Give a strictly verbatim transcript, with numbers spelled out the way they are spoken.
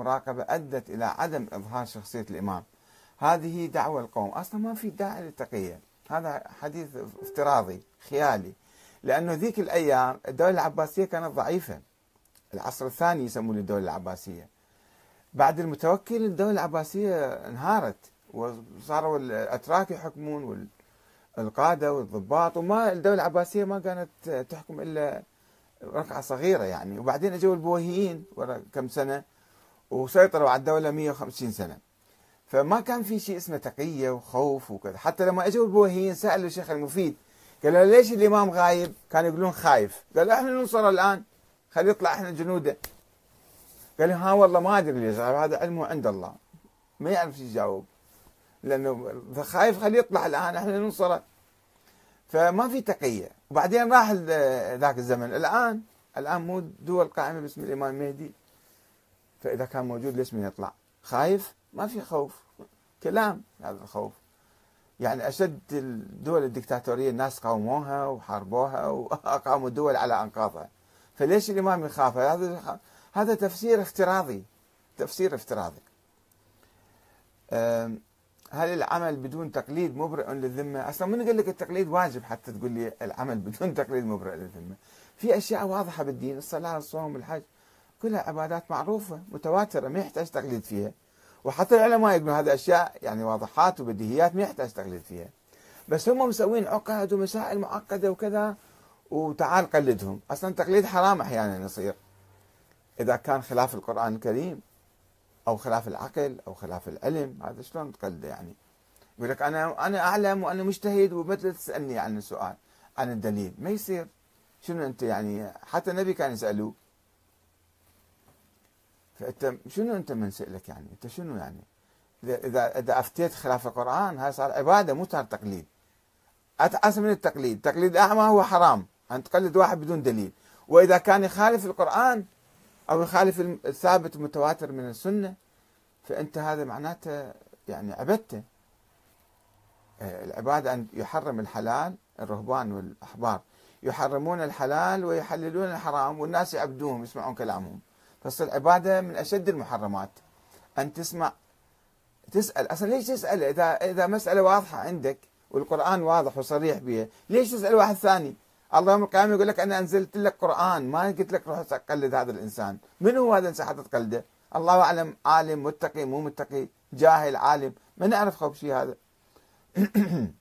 المراقبة أدت إلى عدم إظهار شخصية الإمام. هذه دعوة القوم، أصلا ما في داعي للتقية، هذا حديث افتراضي خيالي، لأنه ذيك الأيام الدولة العباسية كانت ضعيفة، العصر الثاني يسمون الدولة العباسية، بعد المتوكل الدولة العباسية انهارت وصاروا الأتراك يحكمون والقادة والضباط، وما الدولة العباسية ما كانت تحكم إلا رقعة صغيرة يعني. وبعدين أجوا البويهيين ورا كم سنة وسيطروا على الدولة مئة وخمسين سنة، فما كان في شيء اسمه تقية وخوف وكذا. حتى لما أجوا البويهيين سألوا الشيخ المفيد قالوا ليش الإمام غايب؟ كانوا يقولون خايف. قالوا احنا ننصره الآن، خليه يطلع احنا جنوده. قالوا ها والله ما أدري ليش، هذا علمه عند الله، ما يعرف يجاوب، لأنه خايف خليه يطلع الآن احنا ننصره. فما في تقية. وبعدين راح ذاك الزمن، الآن الآن مو دول قائمة باسم الإمام المهدي، فإذا كان موجود ليش من يطلع؟ خايف؟ ما في خوف، كلام هذا الخوف. يعني أشد الدول الدكتاتورية الناس قاوموها وحاربوها وأقاموا الدول على أنقاضها، فليش الإمام يخاف؟ هذا هذا تفسير افتراضي، تفسير افتراضي. هل العمل بدون تقليد مبرئ للذمة؟ أصلا من يقول لك التقليد واجب حتى تقول لي العمل بدون تقليد مبرئ للذمة؟ في أشياء واضحة بالدين، الصلاة والصوم والحج كلها عبادات معروفة متواترة ما يحتاج تقليد فيها، وحتى العلماء يقولون هذه أشياء يعني واضحات وبديهيات ما يحتاج تقليد فيها، بس هم مسوين عقد ومسائل معقدة وكذا وتعال قلدهم. أصلا تقليد حرام أحيانا يصير إذا كان خلاف القرآن الكريم أو خلاف العقل أو خلاف العلم، هذا شلون تقلده يعني؟ يقول لك أنا أنا أعلم وأنا مجتهد ومثل تسألني عن السؤال عن الدليل، ما يصير. شنو أنت يعني؟ حتى النبي كان يسألوه، فأنت شنو أنت من سألك يعني؟ أنت شنو يعني؟ إذا إذا أفتيت خلاف القرآن هاي صار عبادة مو صار تقليد. أتعس من التقليد، تقليد أعمى هو حرام، أن تقلد واحد بدون دليل، وإذا كان يخالف القرآن أو يخالف الثابت المتواتر من السنة فأنت هذا معناته يعني عبدته. العبادة أن يحرم الحلال، الرهبان والأحبار يحرمون الحلال ويحللون الحرام والناس يعبدوهم يسمعون كلامهم، فصل عبادة من أشد المحرمات أن تسمع تسأل. أصلا ليش تسأل إذا إذا مسألة واضحة عندك والقرآن واضح وصريح بها؟ ليش تسأل واحد ثاني؟ الله يوم القيامة يقول لك أنا أنزلت لك قرآن، ما قلت لك روح تقلد هذا الإنسان. من هو هذا الإنسان حتى تقلده؟ الله أعلم، عالم متقي مو متقي، جاهل عالم، ما نعرف خوف شيء هذا.